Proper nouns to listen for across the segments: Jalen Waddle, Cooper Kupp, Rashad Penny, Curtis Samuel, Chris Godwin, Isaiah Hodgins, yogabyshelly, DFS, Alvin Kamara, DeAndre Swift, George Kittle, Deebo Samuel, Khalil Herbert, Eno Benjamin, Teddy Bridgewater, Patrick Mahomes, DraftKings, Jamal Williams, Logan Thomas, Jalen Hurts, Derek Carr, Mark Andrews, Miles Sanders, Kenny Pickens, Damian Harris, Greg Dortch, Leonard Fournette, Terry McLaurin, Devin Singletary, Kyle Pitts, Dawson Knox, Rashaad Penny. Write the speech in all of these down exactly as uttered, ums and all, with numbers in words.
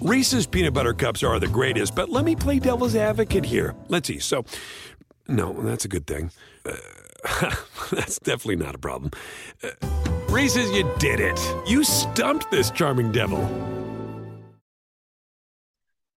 Reese's peanut butter cups are the greatest, but let me play devil's advocate here. Let's see. So, no, that's a good thing. Uh, that's definitely not a problem. Uh, Reese's, you did it. You stumped this charming devil.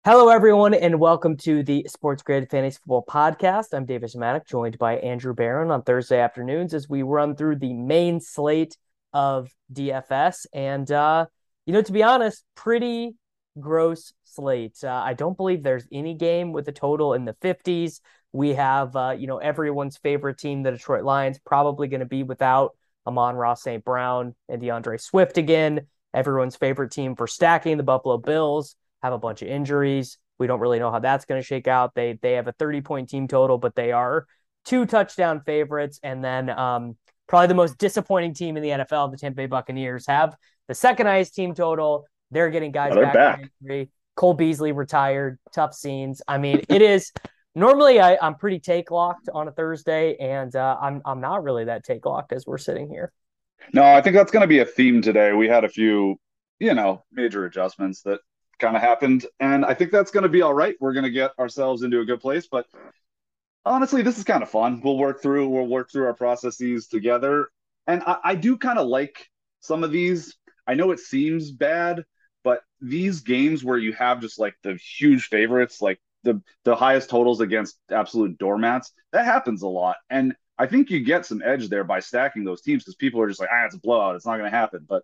Hello, everyone, and welcome to the Sports Grid Fantasy Football Podcast. I'm Davis Maddock, joined by Andrew Barron on Thursday afternoons as we run through the main slate of D F S. And, uh, you know, to be honest, pretty gross slate. Uh, I don't believe there's any game with a total in the fifties. We have, uh, you know, everyone's favorite team, the Detroit Lions, probably going to be without Amon-Ra Saint Brown and DeAndre Swift again. Everyone's favorite team for stacking, the Buffalo Bills, have a bunch of injuries. We don't really know how that's going to shake out. They they have a thirty-point team total, but they are two touchdown favorites. And then um, probably the most disappointing team in the N F L, the Tampa Bay Buccaneers, have the second highest team total. They're getting guys oh, they're back. back. Cole Beasley retired. Tough scenes. I mean, it is normally I, I'm pretty take locked on a Thursday, and uh, I'm I'm not really that take locked as we're sitting here. No, I think that's going to be a theme today. We had a few, you know, major adjustments that kind of happened, and I think that's going to be all right. We're going to get ourselves into a good place, but honestly, this is kind of fun. We'll work through. We'll work through our processes together, and I, I do kind of like some of these. I know it seems bad, but these games where you have just like the huge favorites, like the, the highest totals against absolute doormats, that happens a lot. And I think you get some edge there by stacking those teams because people are just like, ah, it's a blowout. It's not going to happen. But,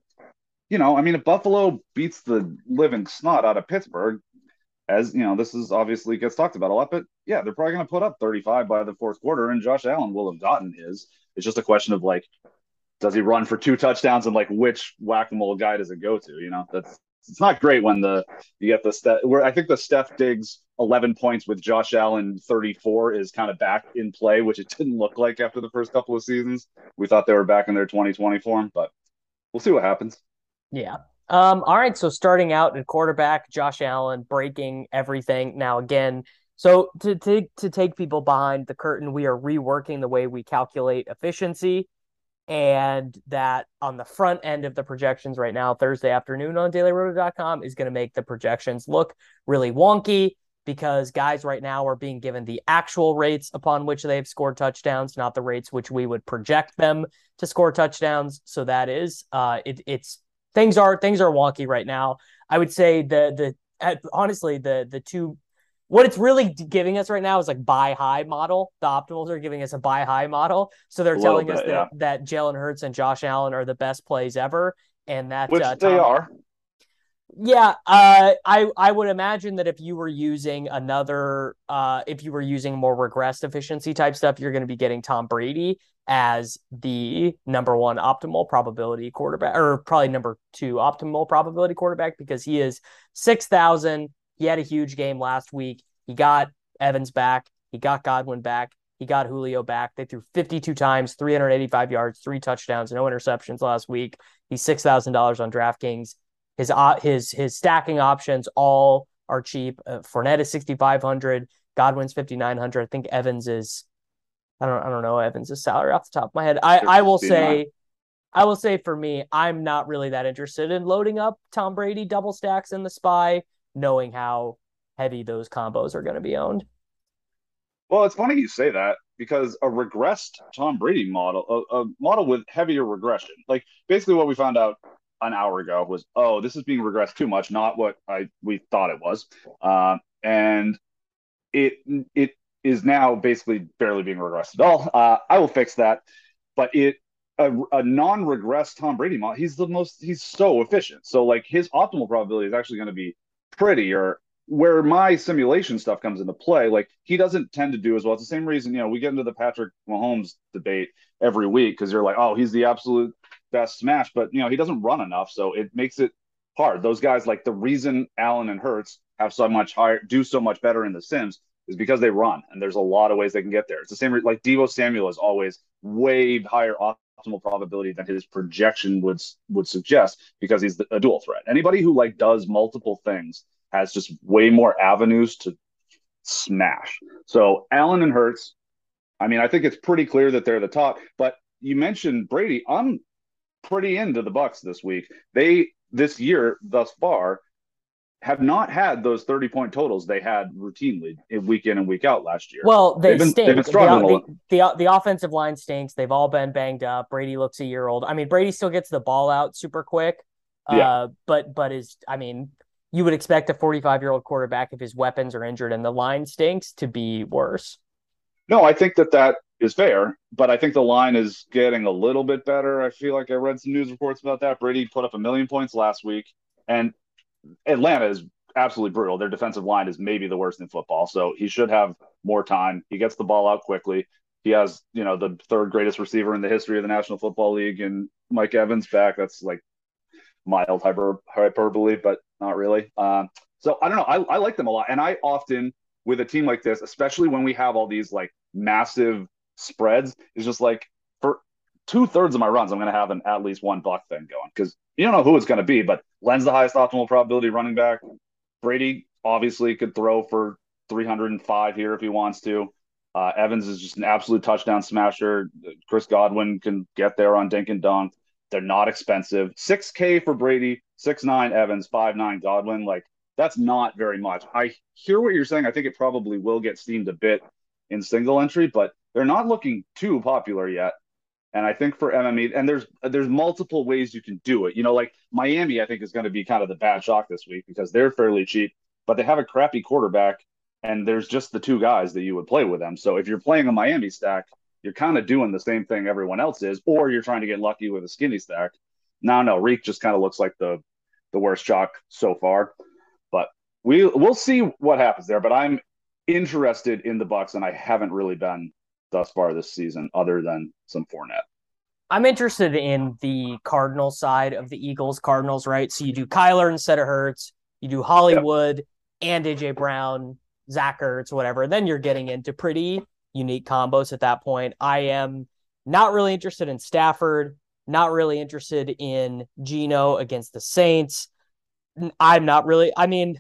you know, I mean, if Buffalo beats the living snot out of Pittsburgh, as, you know, this is obviously gets talked about a lot, but yeah, they're probably going to put up thirty-five by the fourth quarter and Josh Allen will have gotten his. It's just a question of like, does he run for two touchdowns and like which whack-a-mole guy does it go to? You know, that's, it's not great when the you get the Steph, where I think the Steph Diggs eleven points with Josh Allen thirty-four is kind of back in play, which it didn't look like after the first couple of seasons. We thought they were back in their twenty twenty form, but we'll see what happens. Yeah. Um, all right. So starting out at quarterback, Josh Allen breaking everything. Now again, so to to to take people behind the curtain, we are reworking the way we calculate efficiency. And that on the front end of the projections right now, Thursday afternoon on daily roto dot com is going to make the projections look really wonky because guys right now are being given the actual rates upon which they've scored touchdowns, not the rates which we would project them to score touchdowns. So that is, uh, it, it's things are things are wonky right now. I would say the the honestly the the two. What it's really giving us right now is like buy high model. The optimals are giving us a buy high model. So they're telling bit, us that, yeah. that Jalen Hurts and Josh Allen are the best plays ever. And that Which uh, Tom, they are. Yeah. Uh, I, I would imagine that if you were using another, uh, if you were using more regressed efficiency type stuff, you're going to be getting Tom Brady as the number one optimal probability quarterback, or probably number two optimal probability quarterback, because he is six thousand. He had a huge game last week. He got Evans back. He got Godwin back. He got Julio back. They threw fifty-two times, three hundred eighty-five yards, three touchdowns, no interceptions last week. He's six thousand dollars on DraftKings. His uh, his his stacking options all are cheap. Uh, Fournette is six thousand five hundred dollars. Godwin's five thousand nine hundred dollars. I think Evans is, I don't I don't know Evans' salary off the top of my head. I, I will say, I will say for me, I'm not really that interested in loading up Tom Brady double stacks in the spy, knowing how heavy those combos are going to be owned. Well, it's funny you say that because a regressed Tom Brady model, a, a model with heavier regression, like basically what we found out an hour ago was, oh, this is being regressed too much, not what I we thought it was. Um, and it it is now basically barely being regressed at all. Uh, I will fix that. But it a, a non-regressed Tom Brady model, he's the most, he's so efficient. So like his optimal probability is actually going to be prettier, where my simulation stuff comes into play. Like he doesn't tend to do as well. It's the same reason, you know, we get into the Patrick Mahomes debate every week because you're like, oh, he's the absolute best smash, but you know, he doesn't run enough. So it makes it hard. Those guys, like, the reason Allen and Hurts have so much higher, do so much better in the sims is because they run, and there's a lot of ways they can get there. It's the same, like Deebo Samuel is always way higher optimal probability than his projection would would suggest because he's a dual threat. Anybody who like does multiple things has just way more avenues to smash. So Allen and Hurts, I mean, I think it's pretty clear that they're the top. But you mentioned Brady. I'm pretty into the Bucs this week. They this year thus far have not had those thirty-point totals they had routinely week in and week out last year. Well, they they've been, stink. They've been struggling. The, the, the, the offensive line stinks. They've all been banged up. Brady looks a year old. I mean, Brady still gets the ball out super quick. Yeah. Uh, but, but is, I mean, you would expect a forty-five-year-old quarterback, if his weapons are injured and the line stinks, to be worse. No, I think that that is fair, but I think the line is getting a little bit better. I feel like I read some news reports about that. Brady put up a million points last week, and Atlanta is absolutely brutal. Their defensive line is maybe the worst in football, so he should have more time. He gets the ball out quickly. He has, you know, the third greatest receiver in the history of the National Football League, and Mike Evans back. That's like mild hyper, hyperbole, but not really. Um, so I don't know. I, I like them a lot, and I often, with a team like this, especially when we have all these like massive spreads, it's just like for two thirds of my runs, I'm going to have an at least one Buck thing going, because you don't know who it's going to be, but Len's the highest optimal probability running back. Brady obviously could throw for three hundred five here if he wants to. Uh, Evans is just an absolute touchdown smasher. Chris Godwin can get there on dink and dunk. They're not expensive. six K for Brady, six nine Evans, five nine Godwin. Like, that's not very much. I hear what you're saying. I think it probably will get steamed a bit in single entry, but they're not looking too popular yet. And I think for M M E, and there's there's multiple ways you can do it. You know, like Miami, I think, is going to be kind of the bad shock this week because they're fairly cheap, but they have a crappy quarterback, and there's just the two guys that you would play with them. So if you're playing a Miami stack, you're kind of doing the same thing everyone else is, or you're trying to get lucky with a skinny stack. No, no, Reek just kind of looks like the the worst shock so far. But we, we'll see what happens there. But I'm interested in the Bucs, and I haven't really been thus far this season, other than some Fournette. I'm interested in the Cardinal side of the Eagles. Cardinals, right? So you do Kyler instead of Hurts, you do Hollywood yep. and A J Brown, Zach Ertz, whatever. And then you're getting into pretty unique combos at that point. I am not really interested in Stafford, not really interested in Geno against the Saints. I'm not really, I mean,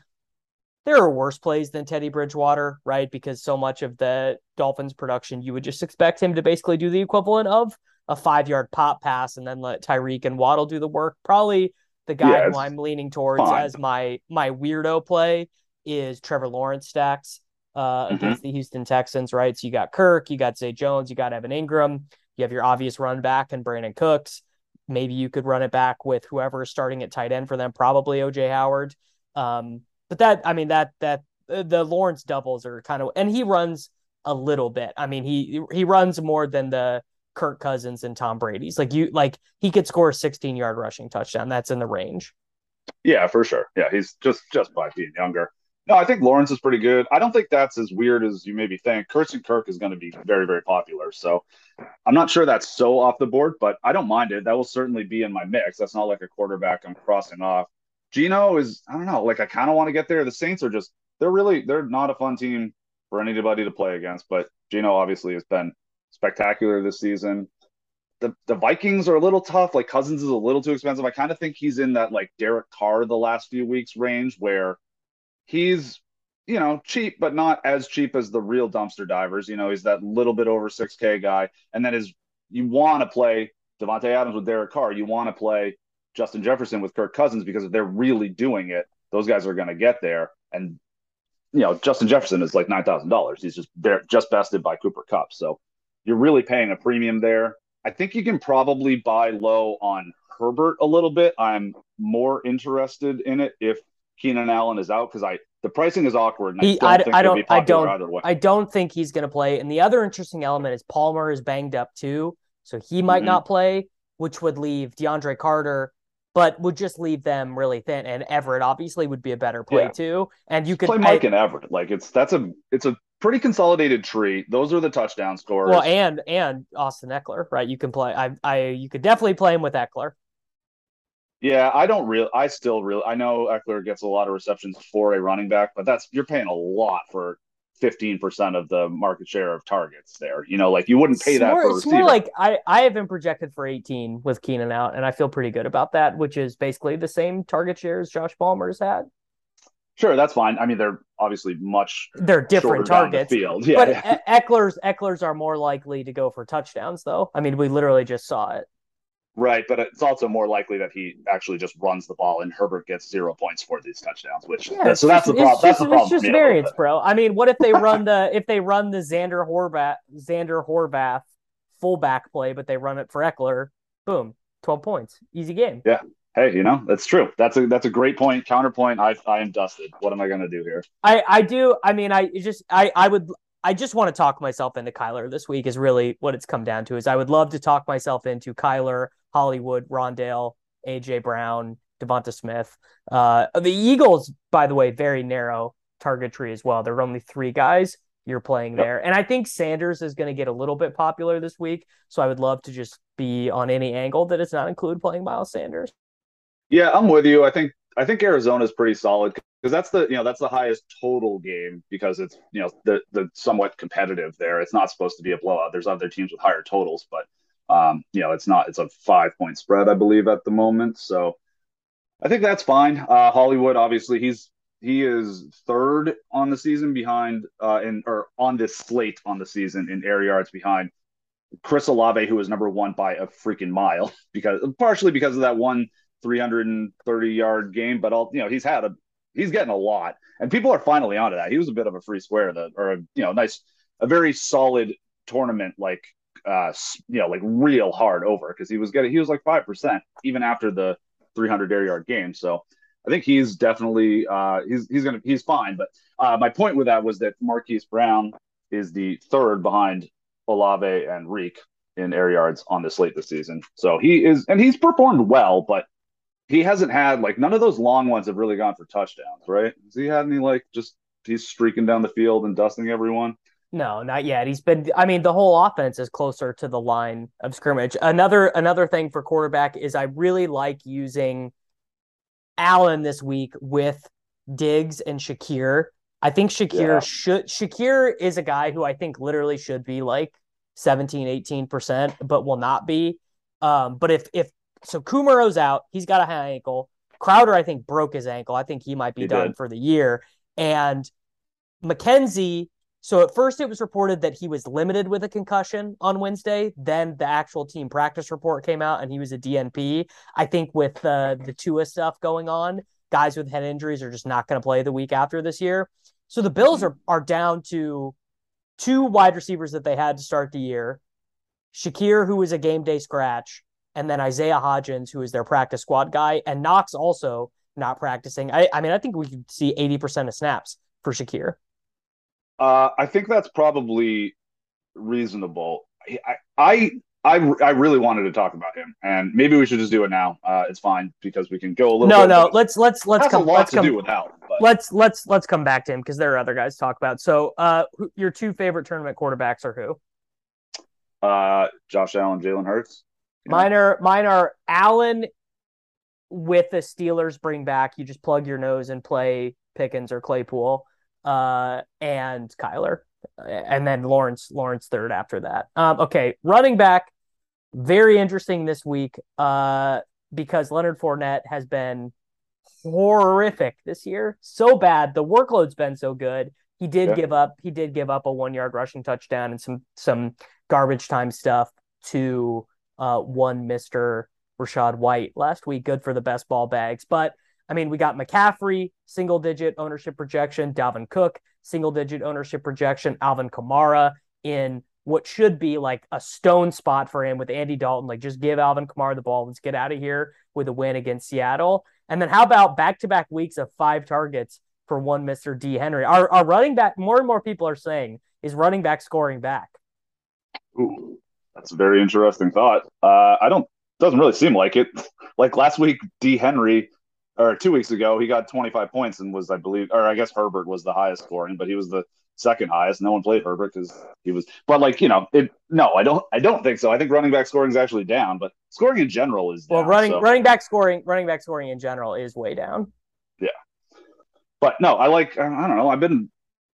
there are worse plays than Teddy Bridgewater, right? Because so much of the Dolphins production, you would just expect him to basically do the equivalent of a five-yard pop pass and then let Tyreek and Waddle do the work. Probably the guy yeah, who I'm leaning towards fine. as my my weirdo play is Trevor Lawrence stacks uh, mm-hmm. against the Houston Texans, right? So you got Kirk, you got Zay Jones, you got Evan Ingram, you have your obvious run back and Brandon Cooks. Maybe you could run it back with whoever is starting at tight end for them, probably O J Howard. Um But that, I mean, that, that the Lawrence doubles are kind of, and he runs a little bit. I mean, he, he runs more than the Kirk Cousins and Tom Brady's. Like you, like he could score a sixteen yard rushing touchdown. That's in the range. Yeah, for sure. Yeah. He's just, just by being younger. No, I think Lawrence is pretty good. I don't think that's as weird as you maybe think. Kirsten Kirk is going to be very, very popular. So I'm not sure that's so off the board, but I don't mind it. That will certainly be in my mix. That's not like a quarterback I'm crossing off. Geno is, I don't know, like I kind of want to get there. The Saints are just, they're really, they're not a fun team for anybody to play against, but Geno obviously has been spectacular this season. The the Vikings are a little tough. Like Cousins is a little too expensive. I kind of think he's in that like Derek Carr the last few weeks range where he's, you know, cheap, but not as cheap as the real dumpster divers. You know, he's that little bit over six K guy. And then is you want to play Devontae Adams with Derek Carr. You want to play Justin Jefferson with Kirk Cousins, because if they're really doing it, those guys are going to get there. And, you know, Justin Jefferson is like nine thousand dollars. He's just they're just bested by Cooper Kupp. So you're really paying a premium there. I think you can probably buy low on Herbert a little bit. I'm more interested in it if Keenan Allen is out, because I the pricing is awkward. And he, I don't, I, I, don't, I, don't I don't think he's going to play. And the other interesting element is Palmer is banged up too. So he might mm-hmm. not play, which would leave DeAndre Carter, but would just leave them really thin. And Everett obviously would be a better play yeah. too. And you could play Mike I, and Everett. Like it's, that's a, it's a pretty consolidated tree. Those are the touchdown scorers. Well, and, and Austin Ekeler, right? You can play, I, I, you could definitely play him with Ekeler. Yeah, I don't really – I still really – I know Ekeler gets a lot of receptions for a running back, but that's – you're paying a lot for fifteen percent of the market share of targets there. You know, like you wouldn't pay it's that more, for a receiver. It's more like I, I have been projected for eighteen with Keenan out, and I feel pretty good about that, which is basically the same target share as Josh Palmer's had. Sure, that's fine. I mean, they're obviously much they're different targets. The field. Yeah, but yeah. Eckler's Eckler's are more likely to go for touchdowns, though. I mean, we literally just saw it. Right, but it's also more likely that he actually just runs the ball, and Herbert gets zero points for these touchdowns. Which yeah, so that's just, the problem. It's that's just, the problem. It's just variance, bro. I mean, what if they run the if they run the Xander Horvath Xander Horvath fullback play, but they run it for Ekeler? Boom, twelve points, easy game. Yeah. Hey, you know, that's true. That's a that's a great point. Counterpoint. I I am dusted. What am I going to do here? I, I do. I mean, I just I, I would I just want to talk myself into Kyler this week is really what it's come down to. Is I would love to talk myself into Kyler, Hollywood, Rondale, A J Brown, Devonta Smith. Uh, the Eagles, by the way, very narrow target tree as well. There are only three guys you're playing there. Yep. And I think Sanders is going to get a little bit popular this week. So I would love to just be on any angle that does not include playing Miles Sanders. Yeah, I'm with you. I think I think Arizona is pretty solid because that's the you know that's the highest total game because it's you know the the somewhat competitive there. It's not supposed to be a blowout. There's other teams with higher totals, but um, you know it's not it's a five point spread I believe at the moment. So I think that's fine. Uh, Hollywood obviously he's he is third on the season behind uh, in or on this slate on the season in air yards behind Chris Olave, who is number one by a freaking mile because partially because of that one three hundred thirty yard game, but all you know he's had a he's getting a lot, and people are finally onto that. He was a bit of a free square, that or a, you know nice a very solid tournament like uh you know like real hard over because he was getting he was like five percent even after the three hundred air yard game. So I think he's definitely uh he's he's gonna he's fine. But uh my point with that was that Marquise Brown is the third behind Olave and Reek in air yards on the slate this season. So he is and he's performed well, but he hasn't had, like, none of those long ones have really gone for touchdowns, right? Has he had any, like, just he's streaking down the field and dusting everyone? No, not yet. He's been, I mean, the whole offense is closer to the line of scrimmage. Another another thing for quarterback is I really like using Allen this week with Diggs and Shakir. I think Shakir yeah. should, Shakir is a guy who I think literally should be, like, seventeen, eighteen percent, but will not be. Um, but if, if, So Kumaro's out. He's got a high ankle. Crowder, I think, broke his ankle. I think he might be he done did. for the year. And McKenzie, so at first it was reported that he was limited with a concussion on Wednesday. Then the actual team practice report came out, and he was a D N P. I think with uh, the Tua stuff going on, guys with head injuries are just not going to play the week after this year. So the Bills are, are down to two wide receivers that they had to start the year. Shakir, who was a game day scratch, and then Isaiah Hodgins, who is their practice squad guy, and Knox also not practicing. I, I mean, I think we could see eighty percent of snaps for Shakir. Uh, I think that's probably reasonable. I, I I I really wanted to talk about him, and maybe we should just do it now. Uh, it's fine because we can go a little. No, bit no, let's let's let's come. Let's to come, do without. But. Let's let's let's come back to him because there are other guys to talk about. So, uh, who, your two favorite tournament quarterbacks are who? Uh, Josh Allen, Jalen Hurts. Yeah. Mine are, mine are Allen with the Steelers bring back. You just plug your nose and play Pickens or Claypool uh, and Kyler. And then Lawrence, Lawrence third after that. Um, okay, running back, very interesting this week uh, because Leonard Fournette has been horrific this year. So bad. The workload's been so good. He did yeah. give up. He did give up a one-yard rushing touchdown and some some garbage time stuff to – Uh, one Mister Rashad White last week. Good for the best ball bags. But, I mean, we got McCaffrey, single-digit ownership projection, Dalvin Cook, single-digit ownership projection, Alvin Kamara in what should be like a stone spot for him with Andy Dalton. Like, just give Alvin Kamara the ball. Let's get out of here with a win against Seattle. And then how about back-to-back weeks of five targets for one Mister D. Henry? Our, our running back, more and more people are saying, is running back scoring back? Ooh. That's a very interesting thought. Uh, I don't, doesn't really seem like it. Like last week, D. Henry, or two weeks ago, he got twenty-five points and was, I believe, or I guess Herbert was the highest scoring, but he was the second highest. No one played Herbert because he was, but like, you know, it, no, I don't, I don't think so. I think running back scoring is actually down, but scoring in general is down. Well, running, so. running back scoring, running back scoring in general is way down. Yeah. But no, I like, I don't know. I've been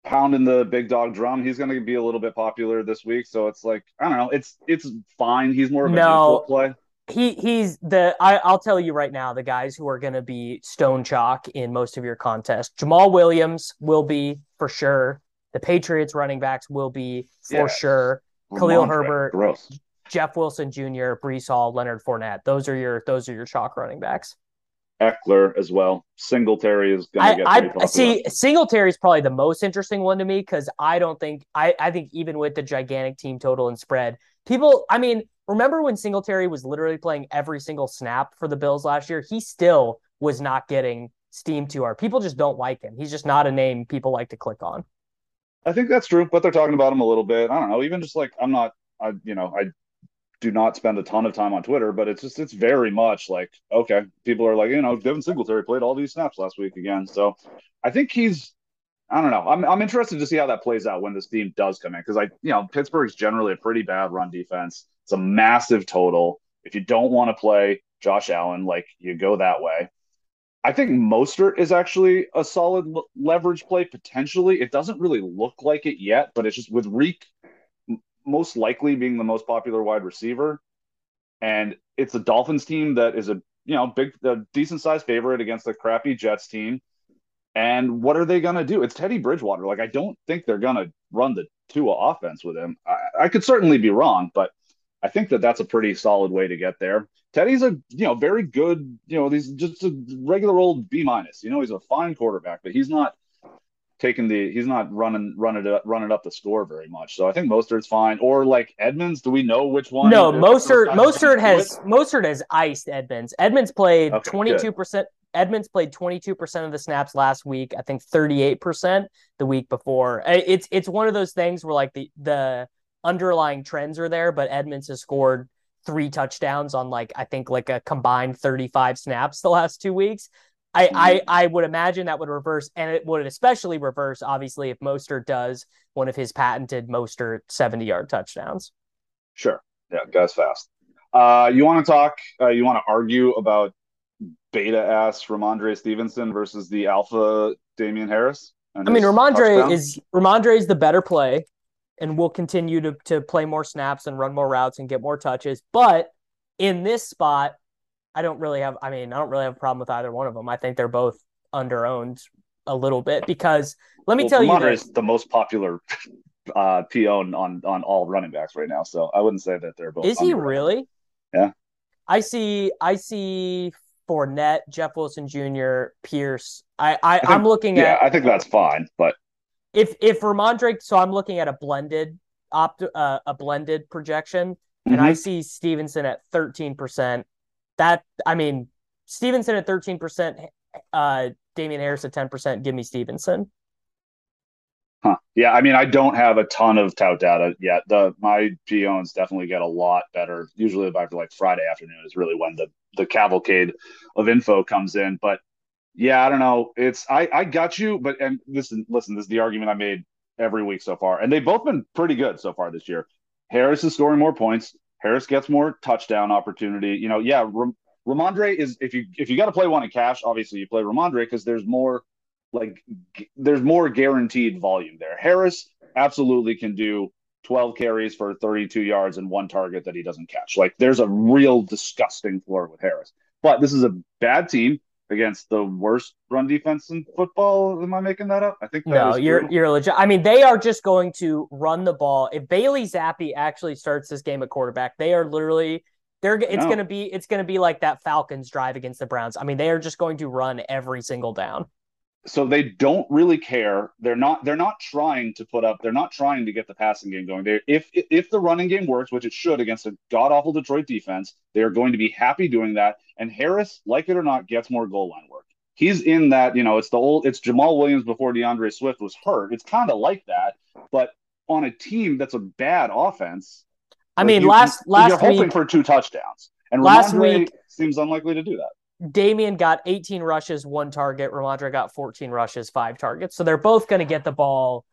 pounding the big dog drum. He's going to be a little bit popular this week. So it's like, I don't know. It's, it's fine. He's more of a no. play. He he's the I, I'll tell you right now, the guys who are going to be stone chalk in most of your contests. Jamal Williams will be for sure. The Patriots running backs will be for yeah. sure. Khalil Rhamondre, Herbert, gross. Jeff Wilson Junior, Breece Hall, Leonard Fournette. Those are your those are your chalk running backs. Eckler as well. Singletary is going to get I, I see. Singletary is probably the most interesting one to me because I don't think I I think even with the gigantic team total and spread, people. I mean. Remember when Singletary was literally playing every single snap for the Bills last year? He still was not getting steam to our. People just don't like him. He's just not a name people like to click on. I think that's true, but they're talking about him a little bit. I don't know. Even just like I'm not, I you know, I do not spend a ton of time on Twitter, but it's just it's very much like, okay, people are like, you know, Devin Singletary played all these snaps last week again. So I think he's I don't know. I'm I'm interested to see how that plays out when this team does come in because I you know Pittsburgh's generally a pretty bad run defense. It's a massive total. If you don't want to play Josh Allen, like you go that way. I think Mostert is actually a solid l- leverage play potentially. It doesn't really look like it yet, but it's just with Reek m- most likely being the most popular wide receiver, and it's a Dolphins team that is a you know big, a decent sized favorite against a crappy Jets team. And what are they going to do? It's Teddy Bridgewater. Like, I don't think they're going to run the Tua offense with him. I, I could certainly be wrong, but I think that that's a pretty solid way to get there. Teddy's a, you know, very good, you know, he's just a regular old B minus, you know, he's a fine quarterback, but he's not taking the, he's not running, running it up, running up the score very much. So I think Mostert's fine. Or like Edmonds, do we know which one? No, Mostert, Mostert has, Mostert has iced Edmonds. Edmonds played okay, twenty-two percent. Good. Edmonds played twenty-two percent of the snaps last week. I think thirty-eight percent the week before. It's it's one of those things where like the the underlying trends are there, but Edmonds has scored three touchdowns on like I think like a combined thirty-five snaps the last two weeks. I mm-hmm. I, I would imagine that would reverse, and it would especially reverse obviously if Mostert does one of his patented Mostert seventy-yard touchdowns. Sure, yeah, guys, fast. Uh, you want to talk? Uh, you want to argue about? Beta ass Rhamondre Stevenson versus the alpha Damian Harris. I mean, Rhamondre is Rhamondre is the better play, and will continue to to play more snaps and run more routes and get more touches. But in this spot, I don't really have. I mean, I don't really have a problem with either one of them. I think they're both underowned a little bit because let me well, tell Rhamondre you, Rhamondre is the most popular uh, P O on, on on all running backs right now. So I wouldn't say that they're both. Is underowned. He really? Yeah. I see. I see. Fournette, Jeff Wilson Junior, Pierce. I, I, I think, I'm looking yeah, at. Yeah, I think that's fine. But if if Rhamondre, so I'm looking at a blended opt, uh, a blended projection, and mm-hmm. I see Stevenson at thirteen percent. That I mean, Stevenson at thirteen percent, uh, Damian Harris at ten percent. Give me Stevenson. Huh. Yeah, I mean, I don't have a ton of tout data yet. The my P O's definitely get a lot better. Usually by like Friday afternoon is really when the, the cavalcade of info comes in. But yeah, I don't know. It's I, I got you, but and listen, listen, this is the argument I made every week so far. And they've both been pretty good so far this year. Harris is scoring more points. Harris gets more touchdown opportunity. You know, yeah, Ram- Rhamondre is if you if you got to play one in cash, obviously you play Rhamondre because there's more Like g- there's more guaranteed volume there. Harris absolutely can do twelve carries for thirty-two yards and one target that he doesn't catch. Like there's a real disgusting floor with Harris. But this is a bad team against the worst run defense in football. Am I making that up? I think that no, is you're true. You're legit. I mean, they are just going to run the ball. If Bailey Zappi actually starts this game at quarterback, they are literally they're it's no. gonna be it's gonna be like that Falcons drive against the Browns. I mean, they are just going to run every single down. So they don't really care. They're not. They're not trying to put up. They're not trying to get the passing game going. They, if if the running game works, which it should against a god awful Detroit defense, they are going to be happy doing that. And Harris, like it or not, gets more goal line work. He's in that. You know, it's the old. It's Jamal Williams before DeAndre Swift was hurt. It's kind of like that, but on a team that's a bad offense. I mean, you, last you, last you're hoping week, for two touchdowns, and last Rhamondre week seems unlikely to do that. Damian got eighteen rushes, one target. Rhamondre got fourteen rushes, five targets. So they're both going to get the ball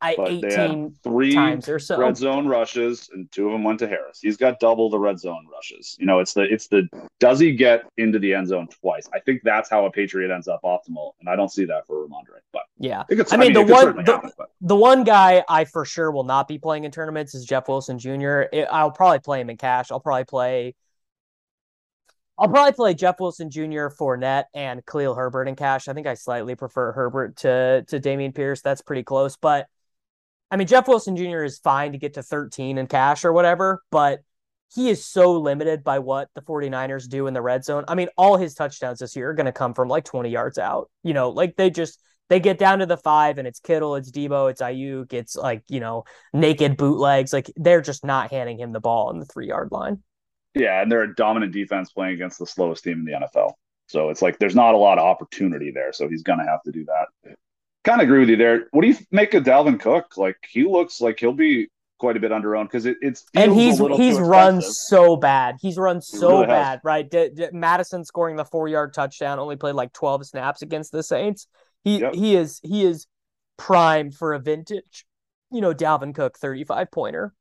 I, eighteen three times or so red zone rushes, and two of them went to Harris. He's got double the red zone rushes. You know, it's the it's the does he get into the end zone twice? I think that's how a Patriot ends up optimal, and I don't see that for Rhamondre. But yeah, it could, I, mean, I mean the one the, happen, the one guy I for sure will not be playing in tournaments is Jeff Wilson Junior It, I'll probably play him in cash. I'll probably play. I'll probably play Jeff Wilson Junior, Fournette, and Khalil Herbert in cash. I think I slightly prefer Herbert to to Dameon Pierce. That's pretty close, but. I mean, Jeff Wilson Junior is fine to get to thirteen in cash or whatever, but he is so limited by what the 49ers do in the red zone. I mean, all his touchdowns this year are going to come from like twenty yards out. You know, like they just, they get down to the five and it's Kittle, it's Debo, it's Ayuk, it's like, you know, naked bootlegs. Like they're just not handing him the ball on the three yard line. Yeah. And they're a dominant defense playing against the slowest team in the N F L. So it's like, there's not a lot of opportunity there. So he's going to have to do that. Kind of agree with you there. What do you make of Dalvin Cook? Like he looks like he'll be quite a bit underowned because it, it's and he's he's run so bad. He's run so bad, right? D- D- Madison scoring the four yard touchdown only played like twelve snaps against the Saints. He yep. he is he is primed for a vintage, you know, Dalvin Cook thirty five pointer.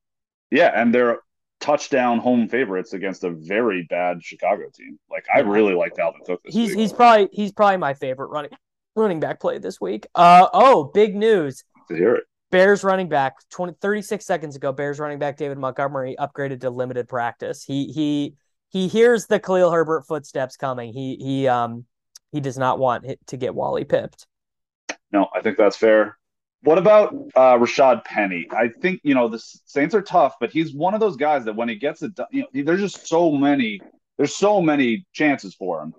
Yeah, and they're touchdown home favorites against a very bad Chicago team. Like I yeah. really like Dalvin Cook this he's, week. He's probably he's probably my favorite running. running back play this week. Uh oh, big news. To hear it. Bears running back twenty, thirty-six seconds ago, Bears running back David Montgomery upgraded to limited practice. He he he hears the Khalil Herbert footsteps coming. He he um he does not want it to get Wally pipped. No, I think that's fair. What about uh, Rashad Penny? I think, you know, the Saints are tough, but he's one of those guys that when he gets it done, you know, there's just so many there's so many chances for him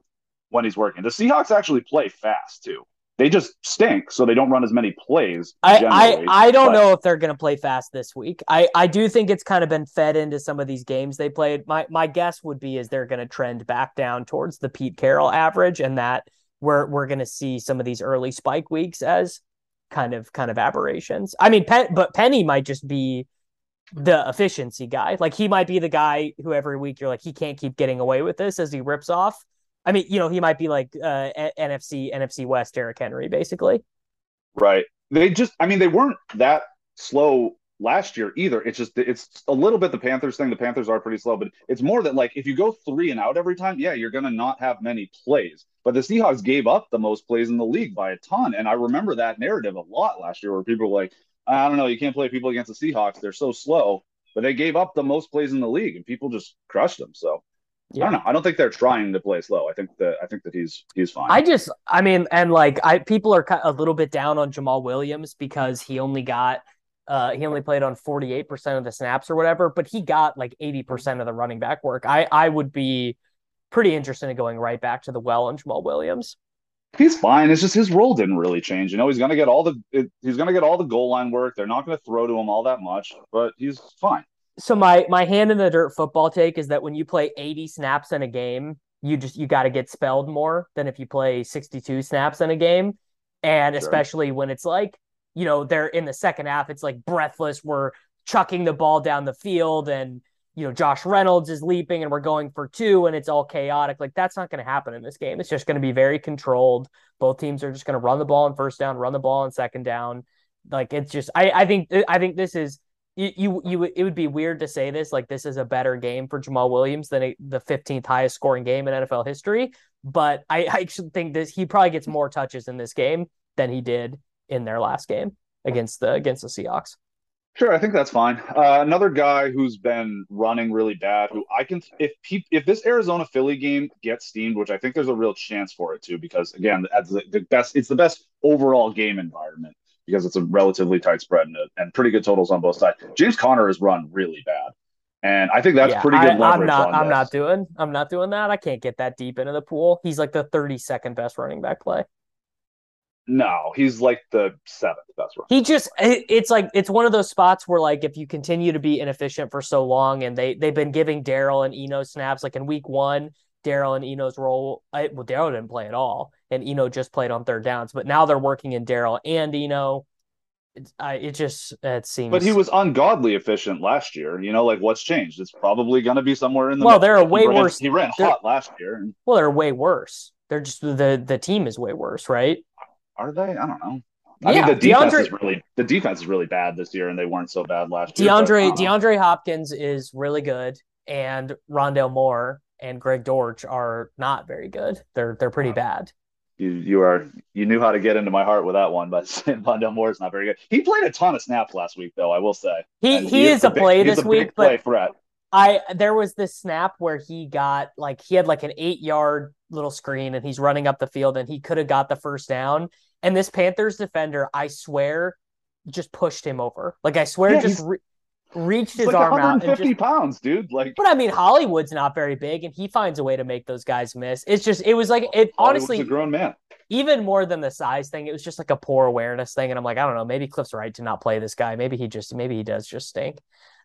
when he's working. The Seahawks actually play fast too. They just stink, so they don't run as many plays. I, I, I don't but. know if they're going to play fast this week. I, I do think it's kind of been fed into some of these games they played. My my guess would be is they're going to trend back down towards the Pete Carroll average, and that we're we're going to see some of these early spike weeks as kind of kind of aberrations. I mean, Pen, but Penny might just be the efficiency guy. Like he might be the guy who every week you're like he can't keep getting away with this as he rips off. I mean, you know, he might be like uh, N F C N F C West, Derrick Henry, basically. Right. They just, I mean, they weren't that slow last year either. It's just, it's a little bit the Panthers thing. The Panthers are pretty slow, but it's more that like if you go three and out every time, yeah, you're going to not have many plays. But the Seahawks gave up the most plays in the league by a ton. And I remember that narrative a lot last year where people were like, I don't know, you can't play people against the Seahawks. They're so slow, but they gave up the most plays in the league and people just crushed them. So. Yeah. I don't know. I don't think they're trying to play slow. I think that I think that he's he's fine. I just, I mean, and like I, people are a little bit down on Jamal Williams because he only got, uh, he only played on forty-eight percent of the snaps or whatever, but he got like eighty percent of the running back work. I, I would be pretty interested in going right back to the well on Jamal Williams. He's fine. It's just his role didn't really change. You know, he's gonna get all the it, he's gonna get all the goal line work. They're not gonna throw to him all that much, but he's fine. So my, my hand in the dirt football take is that when you play eighty snaps in a game, you just you got to get spelled more than if you play sixty-two snaps in a game, and sure. Especially when it's like, you know, they're in the second half, it's like breathless. We're chucking the ball down the field, and you know Josh Reynolds is leaping, and we're going for two, and it's all chaotic. Like that's not going to happen in this game. It's just going to be very controlled. Both teams are just going to run the ball on first down, run the ball on second down. Like it's just I I think I think this is. You, you you it would be weird to say this, like this is a better game for Jamal Williams than a, the fifteenth highest scoring game in N F L history, but I, I actually think this he probably gets more touches in this game than he did in their last game against the against the Seahawks. Sure, I think that's fine. Uh, another guy who's been running really bad, who I can if he, if this Arizona Philly game gets steamed, which I think there's a real chance for it too, because again, that's the, the best it's the best overall game environment. Because it's a relatively tight spread and, and pretty good totals on both sides. James Conner has run really bad, and I think that's yeah, pretty good I, leverage. I'm not, on I'm this. not doing, I'm not doing that. I can't get that deep into the pool. He's like the thirty-second best running back play. No, he's like the seventh best running. He just, it, it's like it's one of those spots where like if you continue to be inefficient for so long, and they they've been giving Daryl and Eno snaps. Like in week one, Daryl and Eno's role. I, well, Daryl didn't play at all. And Eno just played on third downs, but now they're working in Daryl and Eno. It, I, it just it seems. But he was ungodly efficient last year. You know, like what's changed? It's probably going to be somewhere in the. Well, middle. They're a way he worse. Ran, he ran hot last year. And... Well, they're way worse. They're just the the team is way worse, right? Are they? I don't know. I yeah, think the defense DeAndre, is really the defense is really bad this year, and they weren't so bad last year. DeAndre but, um, DeAndre Hopkins is really good, and Rondale Moore and Greg Dortch are not very good. They're they're pretty bad. You you are you knew how to get into my heart with that one, but Rondale Moore is not very good. He played a ton of snaps last week, though. I will say he and he, he is, is a big, play this a week, play but threat. I there was this snap where he got like he had like an eight yard little screen, and he's running up the field, and he could have got the first down. And this Panthers defender, I swear, just pushed him over. Like, I swear, yeah, just re- reached his like arm out. And just, pounds, dude. Like, but I mean, Hollywood's not very big, and he finds a way to make those guys miss. It's just, it was like, it honestly, a grown man. Even more than the size thing, it was just like a poor awareness thing. And I'm like, I don't know, maybe Cliff's right to not play this guy. Maybe he just, maybe he does just stink.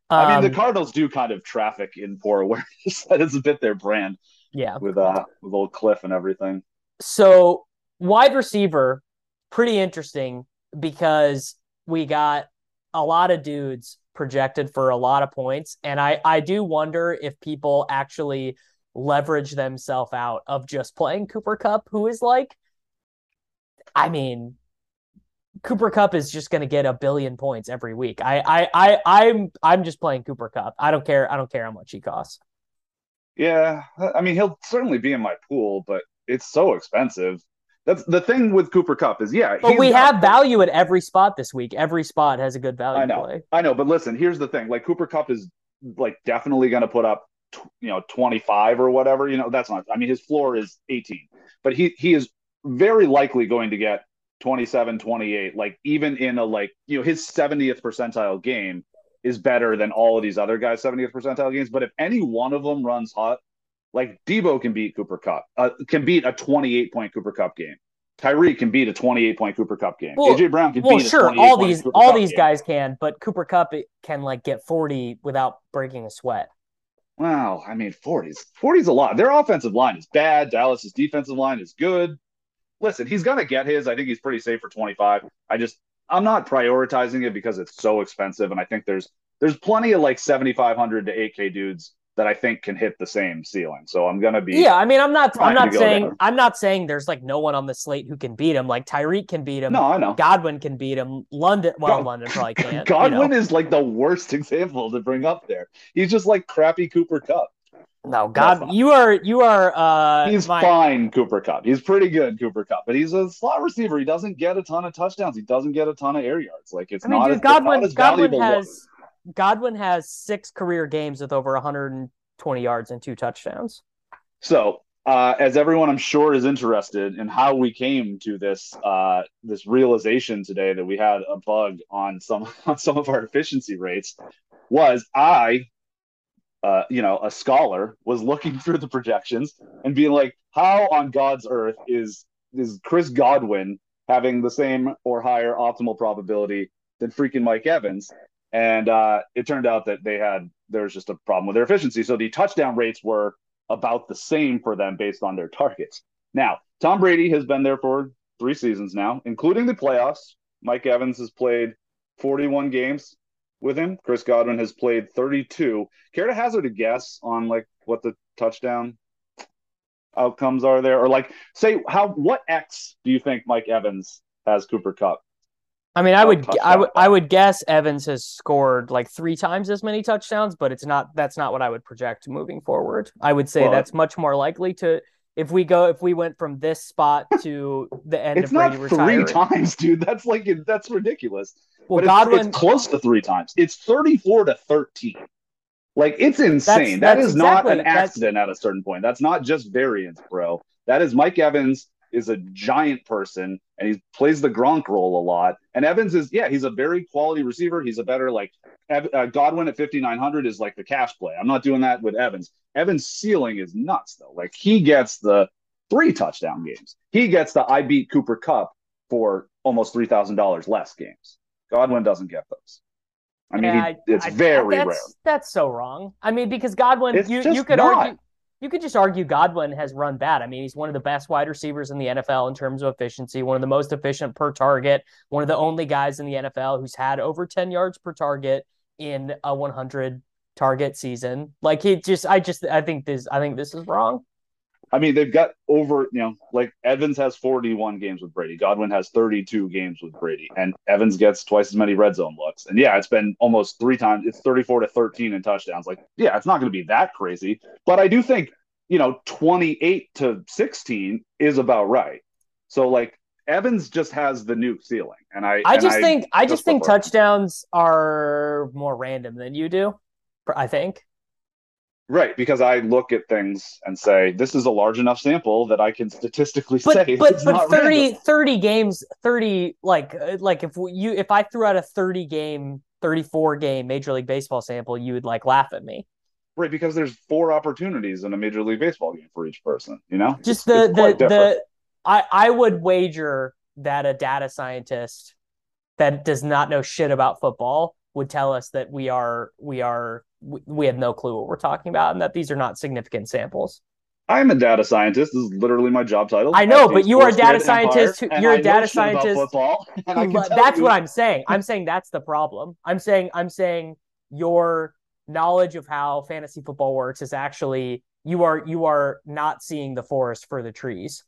Um, I mean, the Cardinals do kind of traffic in poor awareness. That is a bit their brand. Yeah. With, uh, with old Cliff and everything. So, wide receiver. Pretty interesting because we got a lot of dudes projected for a lot of points. And I, I do wonder if people actually leverage themselves out of just playing Cooper Kupp, who is like, I mean, Cooper Kupp is just going to get a billion points every week. I, I, I, I'm, I'm just playing Cooper Kupp. I don't care. I don't care how much he costs. Yeah. I mean, he'll certainly be in my pool, but it's so expensive. That's the thing with Cooper Kupp is, yeah. But we have value at every spot this week. Every spot has a good value. I know, play. I know. But listen, here's the thing. Like, Cooper Kupp is like definitely going to put up, t- you know, twenty-five or whatever. You know, that's not. I mean, his floor is eighteen, but he he is very likely going to get twenty-seven, twenty-eight. Like, even in a like, you know, his seventieth percentile game is better than all of these other guys' seventieth percentile games. But if any one of them runs hot. Like, Debo can beat Cooper Kupp, uh, can beat a twenty-eight point Cooper Kupp game. Tyreek can beat a twenty-eight point Cooper Kupp game. Well, A J Brown can well, beat sure, a twenty-eight point Cooper Kupp game. Well, sure, all these all these guys can, but Cooper Kupp can, like, get forty without breaking a sweat. Wow, I mean, forty's forty's a lot. Their offensive line is bad. Dallas's defensive line is good. Listen, he's going to get his. I think he's pretty safe for twenty-five. I just – I'm not prioritizing it because it's so expensive, and I think there's there's plenty of, like, seventy-five hundred to eight K dudes that I think can hit the same ceiling. So I'm going to be, yeah, I mean, I'm not, I'm not saying, down. I'm not saying there's like no one on the slate who can beat him. Like, Tyreek can beat him. No, I know. Godwin can beat him. London. Well, God, London probably can't. Godwin you know. is like the worst example to bring up there. He's just like crappy Cooper Kupp. No, God, you are, you are, uh, he's my... fine. Cooper Kupp. He's pretty good. Cooper Kupp, but he's a slot receiver. He doesn't get a ton of touchdowns. He doesn't get a ton of air yards. Like, it's I mean, not, dude, as, Godwin, not as Godwin has, work. Godwin has six career games with over one hundred twenty yards and two touchdowns. So, uh, as everyone I'm sure is interested in how we came to this uh, this realization today that we had a bug on some on some of our efficiency rates, was I, uh, you know, a scholar was looking through the projections and being like, how on God's earth is is Chris Godwin having the same or higher optimal probability than freaking Mike Evans? And uh, it turned out that they had there was just a problem with their efficiency. So the touchdown rates were about the same for them based on their targets. Now, Tom Brady has been there for three seasons now, including the playoffs. Mike Evans has played forty-one games with him. Chris Godwin has played thirty-two. Care to hazard a guess on like what the touchdown outcomes are there, or like say how what X do you think Mike Evans has Cooper Kupp? I mean, I would, I would, I would guess Evans has scored like three times as many touchdowns, but it's not. That's not what I would project moving forward. I would say well, that's much more likely to if we go if we went from this spot to the end of Brady retiring. It's not three times, dude. That's like that's ridiculous. Well, but Godwin, it's, it's close to three times. It's thirty-four to thirteen. Like, it's insane. That's, that that's is exactly, not an accident at a certain point. That's not just variance, bro. That is Mike Evans. Is a giant person, and he plays the Gronk role a lot. And Evans is, yeah, he's a very quality receiver. He's a better, like, uh, Godwin at fifty-nine hundred is like the cash play. I'm not doing that with Evans. Evans' ceiling is nuts, though. Like, he gets the three touchdown games. He gets the I beat Cooper Kupp for almost three thousand dollars less games. Godwin doesn't get those. I mean, yeah, he, it's I, very that's, rare. That's so wrong. I mean, because Godwin, it's you, you could not. argue... You could just argue Godwin has run bad. I mean, he's one of the best wide receivers in the N F L in terms of efficiency, one of the most efficient per target, one of the only guys in the N F L who's had over ten yards per target in a one hundred target season. Like, he just, I just, I think this, I think this is wrong. I mean, they've got over, you know, like Evans has forty-one games with Brady. Godwin has thirty-two games with Brady. And Evans gets twice as many red zone looks. And, yeah, it's been almost three times. It's thirty-four to thirteen in touchdowns. Like, yeah, it's not going to be that crazy. But I do think, you know, twenty-eight to sixteen is about right. So, like, Evans just has the nuke ceiling. And I, I just and think I, I just think touchdowns are more random than you do, I think. Right, because I look at things and say, this is a large enough sample that I can statistically but, say. But it's but not thirty, thirty games, thirty like like if you if I threw out a thirty game, thirty-four game Major League Baseball sample, you would like laugh at me. Right, because there's four opportunities in a Major League Baseball game for each person. You know, just the it's, the, it's the I I would wager that a data scientist that does not know shit about football would tell us that we are we are. we have no clue what we're talking about and that these are not significant samples. I'm a data scientist. This is literally my job title. I know, I but you are a data scientist. Empire, who, you're I a data scientist. Football, and I can that's what I'm saying. I'm saying that's the problem. I'm saying, I'm saying your knowledge of how fantasy football works is actually, you are, you are not seeing the forest for the trees.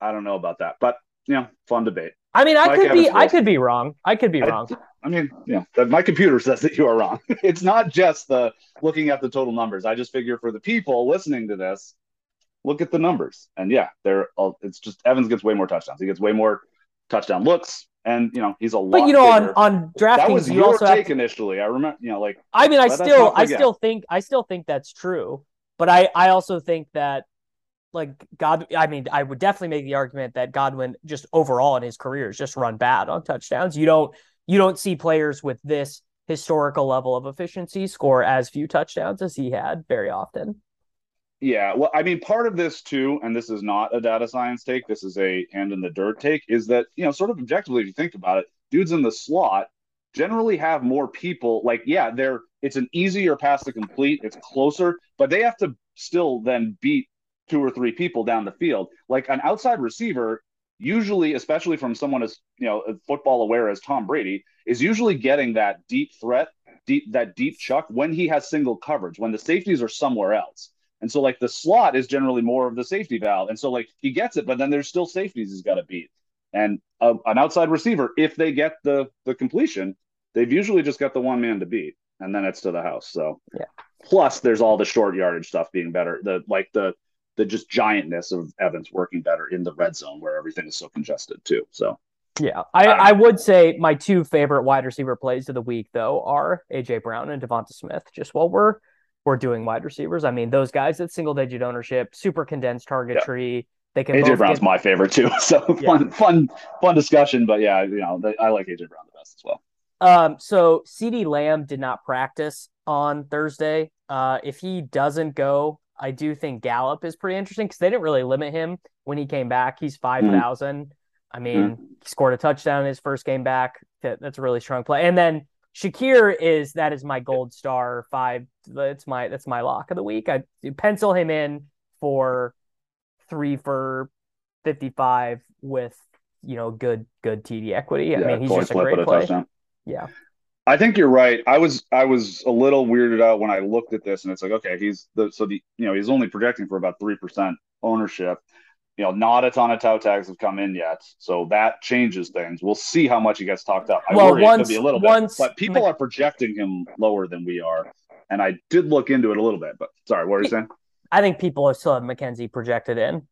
I don't know about that, but you know, fun debate. I mean, I Mike could Evans be, was, I could be wrong. I could be I, wrong. I mean, yeah, that my computer says that you are wrong. It's not just the looking at the total numbers. I just figure for the people listening to this, look at the numbers, and yeah, they're all, it's just Evans gets way more touchdowns. He gets way more touchdown looks, and you know he's a lot. But you know, bigger. on on DraftKings, that was you your also take to, initially. I remember, you know, like I mean, I still, I still think, I still think that's true. But I, I also think that. Like God, I mean, I would definitely make the argument that Godwin just overall in his career is just run bad on touchdowns. You don't, you don't see players with this historical level of efficiency score as few touchdowns as he had very often. Yeah, well, I mean, part of this too, and this is not a data science take. This is a hand in the dirt take. Is that you know, sort of objectively, if you think about it, dudes in the slot generally have more people. Like, yeah, they're it's an easier pass to complete. It's closer, but they have to still then beat two or three people down the field. Like an outside receiver, usually, especially from someone as, you know, football aware as Tom Brady, is usually getting that deep threat, deep that deep chuck when he has single coverage, when the safeties are somewhere else. And so like the slot is generally more of the safety valve. And so like he gets it, but then there's still safeties he's got to beat. And a, an outside receiver, if they get the the completion, they've usually just got the one man to beat. And then it's to the house. So yeah. Plus there's all the short yardage stuff being better. The like the the just giantness of Evans working better in the red zone where everything is so congested too. So, yeah, I, I, I would say my two favorite wide receiver plays of the week though, are A J Brown and Devonta Smith. Just while we're, we're doing wide receivers. I mean, those guys at single digit ownership, super condensed target yeah. tree. They can A J Brown's get... my favorite too. So yeah. fun, fun, fun discussion, but yeah, you know, I like A J Brown the best as well. Um, so CeeDee Lamb did not practice on Thursday. Uh, if he doesn't go, I do think Gallup is pretty interesting because they didn't really limit him when he came back. He's five thousand. Mm. I mean, mm. he scored a touchdown in his first game back. That's a really strong play. And then Shakir is, that is my gold star five. That's my, that's my lock of the week. I pencil him in for three for fifty-five with, you know, good, good T D equity. I yeah, mean, he's just a great play. Touchdown. Yeah. I think you're right. I was I was a little weirded out when I looked at this, and it's like, okay, he's the so the you know he's only projecting for about three percent ownership. You know, not a ton of toe tags have come in yet, so that changes things. We'll see how much he gets talked up. I well, worry once, it could be a little once, bit, but people are projecting him lower than we are, and I did look into it a little bit. But sorry, what are you saying? I think people are still have McKenzie projected in.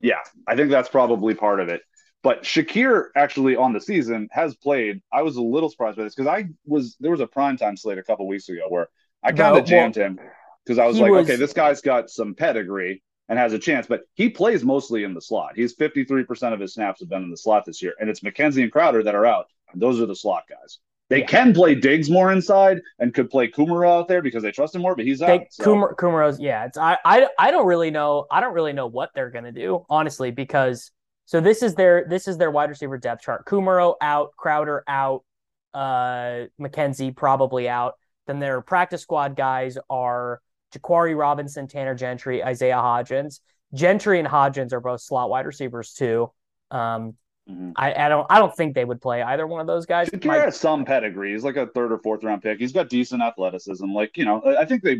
Yeah, I think that's probably part of it. But Shakir actually on the season has played. I was a little surprised by this because I was there was a primetime slate a couple weeks ago where I kind of no, jammed well, him because I was like, was, okay, this guy's got some pedigree and has a chance. But he plays mostly in the slot. He's fifty-three percent of his snaps have been in the slot this year. And it's McKenzie and Crowder that are out. And those are the slot guys. They yeah. can play Diggs more inside and could play Kumaro out there because they trust him more, but he's out. They, so. Kumar, Kumaro's, yeah. It's, I, I, I don't really know. I don't really know what they're going to do, honestly, because – So this is their this is their wide receiver depth chart. Kumaro out, Crowder out, uh, McKenzie probably out. Then their practice squad guys are Jaquari Robinson, Tanner Gentry, Isaiah Hodgins. Gentry and Hodgins are both slot wide receivers too. Um, mm-hmm. I, I don't I don't think they would play either one of those guys. He Mike, has some pedigree. He's like a third or fourth round pick. He's got decent athleticism. Like you know, I think they.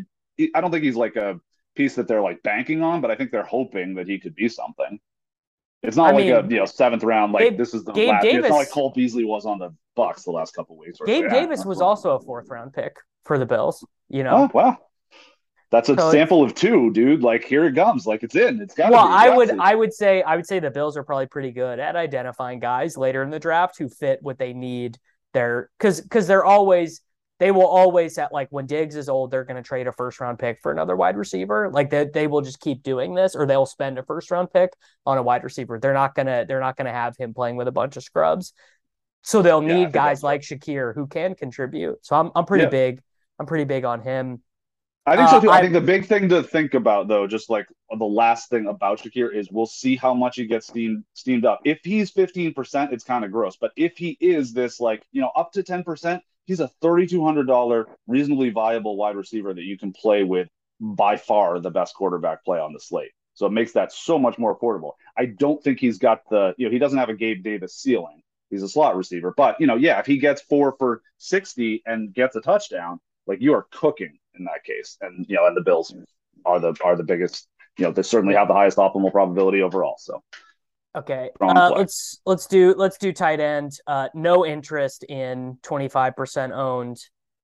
I don't think he's like a piece that they're like banking on, but I think they're hoping that he could be something. It's not I like mean, a you know seventh round like Gabe, this is the Gabe last. Davis, it's not like Cole Beasley was on the Bucs the last couple of weeks. Right? Gabe yeah, Davis was also a fourth round pick for the Bills. You know, oh, wow, that's a so sample of two, dude. Like here it comes, like it's in. It's got. Well, be. I would, to. I would say, I would say the Bills are probably pretty good at identifying guys later in the draft who fit what they need. There, because because they're always. They will always at like when Diggs is old, they're going to trade a first round pick for another wide receiver. Like they, they will just keep doing this, or they'll spend a first round pick on a wide receiver. They're not going to, they're not going to have him playing with a bunch of scrubs. So they'll need yeah, guys like Shakir who can contribute. So I'm, I'm pretty yeah. big. I'm pretty big on him. I think uh, so too. I, I think the big thing to think about though, just like the last thing about Shakir is we'll see how much he gets steamed, steamed up. If he's fifteen percent, it's kind of gross, but if he is this, like, you know, up to ten percent, he's a three thousand two hundred dollars reasonably viable wide receiver that you can play with by far the best quarterback play on the slate. So it makes that so much more portable. I don't think he's got the, you know, he doesn't have a Gabe Davis ceiling. He's a slot receiver. But, you know, yeah, if he gets four for sixty and gets a touchdown, like you are cooking in that case. And, you know, and the Bills are the are the biggest, you know, they certainly have the highest optimal probability overall. So. Okay, uh, let's let's do let's do tight end. Uh, no interest in twenty-five percent owned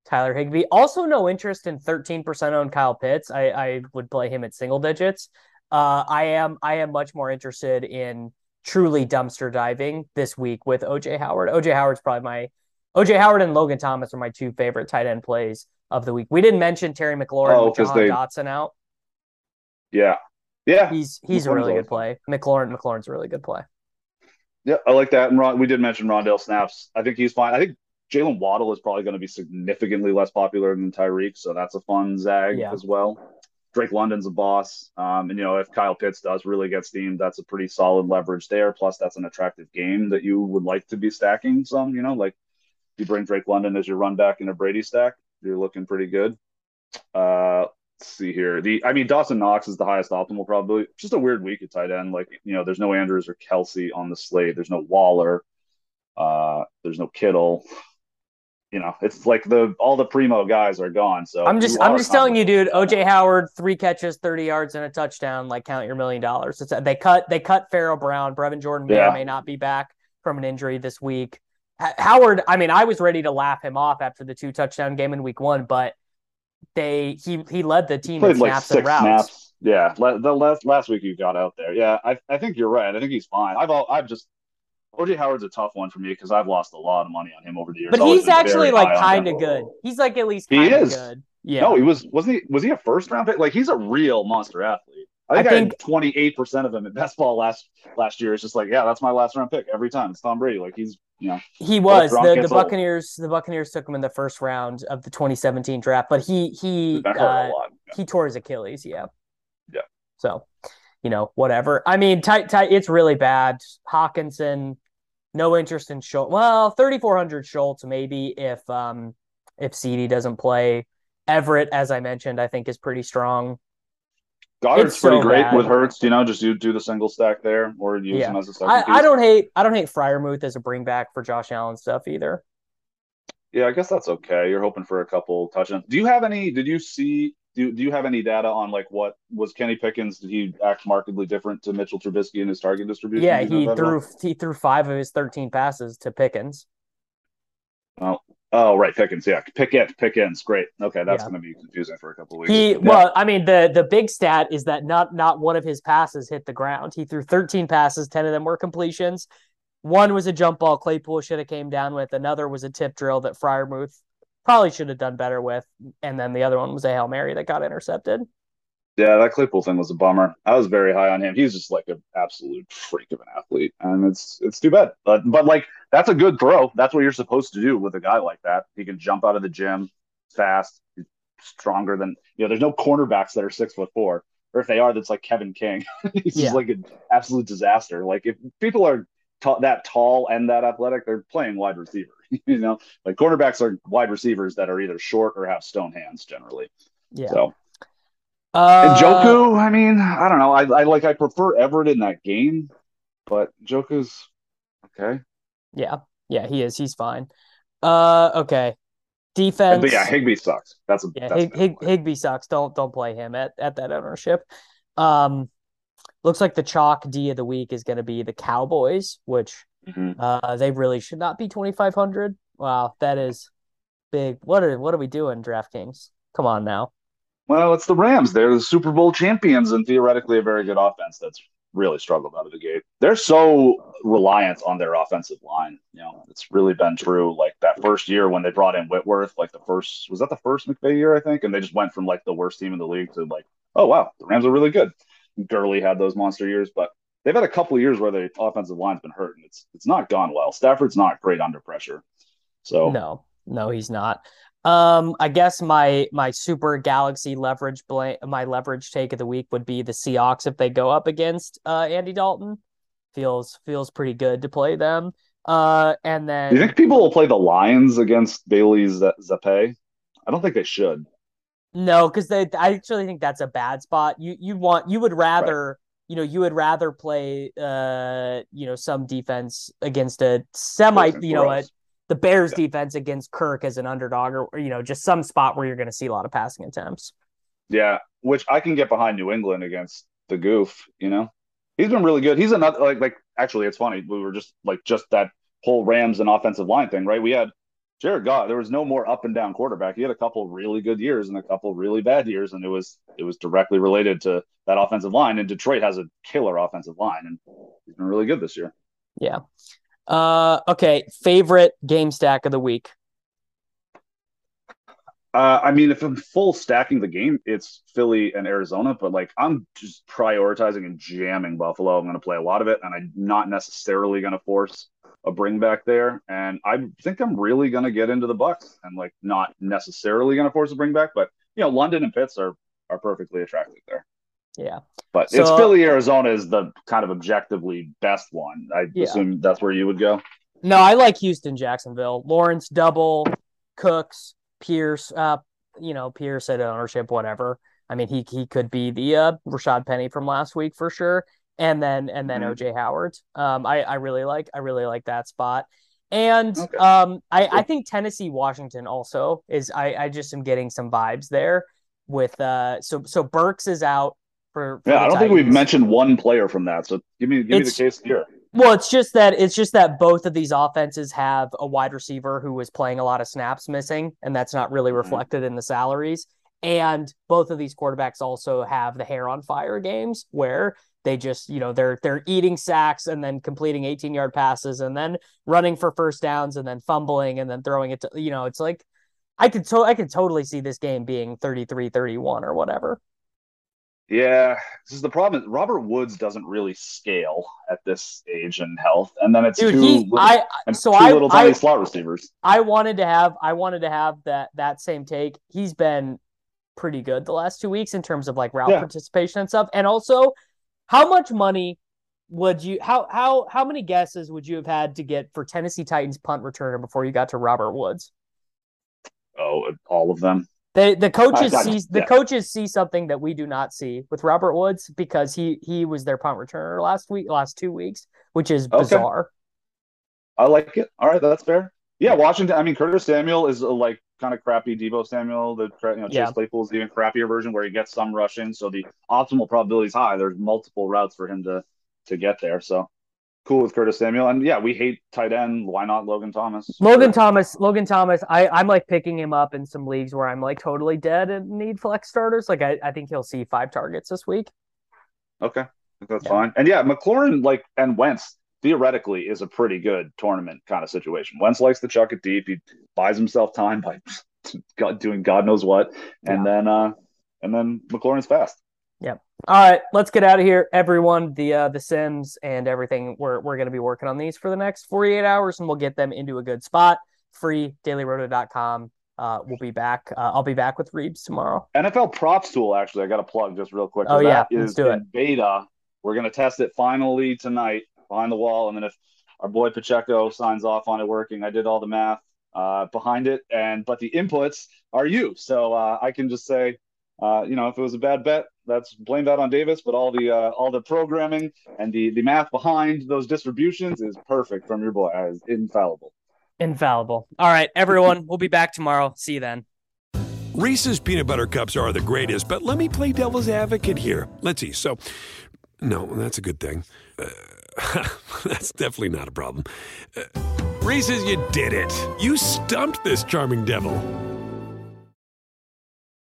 Tyler Higbee. Also, no interest in thirteen percent owned Kyle Pitts. I, I would play him at single digits. Uh, I am I am much more interested in truly dumpster diving this week with O J Howard. O J Howard's probably my O J Howard and Logan Thomas are my two favorite tight end plays of the week. We didn't mention Terry McLaurin oh, with Jahan they... Dotson out. Yeah. Yeah, he's he's McLaurin's a really good play. McLaurin McLaurin's a really good play. Yeah, I like that. And Ron, we did mention Rondale snaps. I think he's fine. I think Jalen Waddle is probably going to be significantly less popular than Tyreek, so that's a fun zag yeah. as well. Drake London's a boss, um, and you know if Kyle Pitts does really get steamed, that's a pretty solid leverage there. Plus, that's an attractive game that you would like to be stacking some. You know, like you bring Drake London as your run back in a Brady stack, you're looking pretty good. Uh, Let's see here. The I mean, Dawson Knox is the highest optimal probability. Just a weird week at tight end. Like, you know, there's no Andrews or Kelsey on the slate. There's no Waller. Uh, there's no Kittle. You know, it's like the all the primo guys are gone. So I'm just I'm just telling you, dude. O J Howard, three catches, thirty yards, and a touchdown. Like, count your million dollars. It's, they cut they cut Pharaoh Brown. Brevin Jordan may yeah. or may not be back from an injury this week. H- Howard. I mean, I was ready to laugh him off after the two touchdown game in week one, but. They he he led the team in snaps like and routes. Snaps. Yeah, the last last week you got out there. Yeah, I I think you're right. I think he's fine. I've all, I've just O J Howard's a tough one for me because I've lost a lot of money on him over the years. But he's actually like kind of good. He's like at least kind of good. Yeah. No, he was wasn't he was he a first round pick? Like he's a real monster athlete. I think twenty-eight percent of him at best ball last last year. It's just like yeah, that's my last round pick every time. It's Tom Brady. Like he's. Yeah. He was the, the Buccaneers. Old. The Buccaneers took him in the first round of the twenty seventeen draft, but he he uh, yeah. he tore his Achilles. Yeah, yeah. So, you know, whatever. I mean, tight tight. It's really bad. Hawkinson, no interest in Schultz. Well, thirty-four hundred Schultz maybe if um if C D doesn't play. Everett, as I mentioned, I think is pretty strong. Goddard's it's pretty so great bad. With Hurts, you know, just you do the single stack there or use yeah. him as a second I, piece. I don't hate I don't hate Freiermuth as a bring back for Josh Allen stuff either. Yeah, I guess that's okay. You're hoping for a couple touchdowns. Do you have any did you see do do you have any data on like what was Kenny Pickens? Did he act markedly different to Mitchell Trubisky in his target distribution? Yeah, he threw about? he threw five of his thirteen passes to Pickens. Oh, oh, right, Pickens, yeah, Pickens, Pickens, great. Okay, that's yeah. going to be confusing for a couple of weeks. He, yeah. Well, I mean, the the big stat is that not not one of his passes hit the ground. He threw thirteen passes, ten of them were completions. One was a jump ball Claypool should have came down with. Another was a tip drill that Freiermuth probably should have done better with. And then the other one was a Hail Mary that got intercepted. Yeah, that Claypool thing was a bummer. I was very high on him. He's just like an absolute freak of an athlete, and it's it's too bad. But but like that's a good throw. That's what you're supposed to do with a guy like that. He can jump out of the gym fast, stronger than you know. There's no cornerbacks that are six foot four, or if they are, that's like Kevin King. He's yeah. just like an absolute disaster. Like if people are t- that tall and that athletic, they're playing wide receiver. You know, like cornerbacks are wide receivers that are either short or have stone hands generally. Yeah. So. Uh, and Joku, I mean, I don't know. I, I like. I prefer Everett in that game, but Joku's okay. Yeah, yeah, he is. He's fine. Uh, okay. Defense. But yeah, Higbee sucks. That's a yeah, that's Hig- Hig- Higbee sucks. Don't don't play him at, at that ownership. Um, looks like the chalk D of the week is going to be the Cowboys, which mm-hmm. uh, they really should not be twenty-five hundred. Wow, that is big. What are what are we doing, DraftKings? Come on now. Well, it's the Rams. They're the Super Bowl champions and theoretically a very good offense that's really struggled out of the gate. They're so reliant on their offensive line. You know, it's really been true. Like that first year when they brought in Whitworth, like the first, was that the first McVay year, I think? And they just went from like the worst team in the league to like, oh, wow, the Rams are really good. Gurley had those monster years, but they've had a couple of years where their offensive line's been hurt and it's, it's not gone well. Stafford's not great under pressure. So no, no, he's not. Um, I guess my my super galaxy leverage bl- my leverage take of the week would be the Seahawks if they go up against uh, Andy Dalton. Feels feels pretty good to play them. Uh, and then you think people will play the Lions against Bailey Zappe? I don't think they should. No, because they I actually think that's a bad spot. You you want you would rather right. you know you would rather play uh you know some defense against a semi you know a the Bears yeah. defense against Kirk as an underdog or, you know, just some spot where you're going to see a lot of passing attempts. Yeah. Which I can get behind New England against the goof, you know, he's been really good. He's another, like, like, actually it's funny. We were just like, just that whole Rams and offensive line thing, right? We had Jared Goff. There was no more up and down quarterback. He had a couple really good years and a couple really bad years. And it was, it was directly related to that offensive line. And Detroit has a killer offensive line and he's been really good this year. Yeah. Uh, okay. Favorite game stack of the week. Uh, I mean, if I'm full stacking the game, it's Philly and Arizona, but like I'm just prioritizing and jamming Buffalo. I'm going to play a lot of it and I'm not necessarily going to force a bring back there. And I think I'm really going to get into the Bucks and like not necessarily going to force a bring back, but you know, London and Pitts are, are perfectly attractive there. Yeah. But so, it's Philly, Arizona is the kind of objectively best one. I yeah. assume that's where you would go. No, I like Houston, Jacksonville, Lawrence, Double, Cooks, Pierce, uh, you know, Pierce at ownership, whatever. I mean, he he could be the uh, Rashad Penny from last week for sure. And then and then mm-hmm. O J Howard. Um, I, I really like I really like that spot. And okay. um, I, yeah. I think Tennessee, Washington also is I, I just am getting some vibes there with uh so so Burks is out. For, for yeah, I don't Titans. think we've mentioned one player from that. So give me give it's, me the case here. Well, it's just that it's just that both of these offenses have a wide receiver who was playing a lot of snaps missing, and that's not really reflected mm-hmm. in the salaries. And both of these quarterbacks also have the hair on fire games where they just, you know, they're they're eating sacks and then completing eighteen-yard passes and then running for first downs and then fumbling and then throwing it to, you know, it's like I could to- I could totally see this game being thirty-three thirty-one or whatever. Yeah, this is the problem. Robert Woods doesn't really scale at this age and health, and then it's Dude, two, he, little, I, and so two I, little tiny I, slot receivers. I wanted to have, I wanted to have that that same take. He's been pretty good the last two weeks in terms of like route yeah. participation and stuff. And also, how much money would you how how how many guesses would you have had to get for Tennessee Titans punt returner before you got to Robert Woods? Oh, all of them. The the coaches uh, see the yeah. coaches see something that we do not see with Robert Woods because he he was their punt returner last week last two weeks, which is bizarre. Okay. I like it. All right, that's fair. Yeah, Washington. I mean, Curtis Samuel is a, like kind of crappy Deebo Samuel. The you know Chase yeah. Claypool's even crappier version where he gets some rushing, so the optimal probability is high. There's multiple routes for him to to get there. So cool with Curtis Samuel. And yeah, we hate tight end. Why not Logan Thomas? Logan Thomas. Logan Thomas. I, I'm like picking him up in some leagues where I'm like totally dead and need flex starters. Like I, I think he'll see five targets this week. Okay. That's yeah. fine. And yeah, McLaurin like and Wentz theoretically is a pretty good tournament kind of situation. Wentz likes to chuck it deep. He buys himself time by doing God knows what. And yeah. then uh and then McLaurin's fast. Yep. All right, let's get out of here, everyone. The uh, the Sims and everything. We're we're going to be working on these for the next forty-eight hours, and we'll get them into a good spot. Free daily roto dot com. Uh, we'll be back. Uh, I'll be back with Reeves tomorrow. N F L props tool. Actually, I got to plug just real quick. Oh yeah, that let's is do it. In beta. We're going to test it finally tonight behind the wall, and then if our boy Pacheco signs off on it working, I did all the math uh, behind it, and but the inputs are you. So uh, I can just say. Uh, you know, if it was a bad bet, that's blame that on Davis. But all the uh, all the programming and the, the math behind those distributions is perfect from your boy. It's infallible. Infallible. All right, everyone, we'll be back tomorrow. See you then. Reese's peanut butter cups are the greatest, but let me play devil's advocate here. Let's see. So, no, that's a good thing. Uh, that's definitely not a problem. Uh, Reese's, you did it. You stumped this charming devil.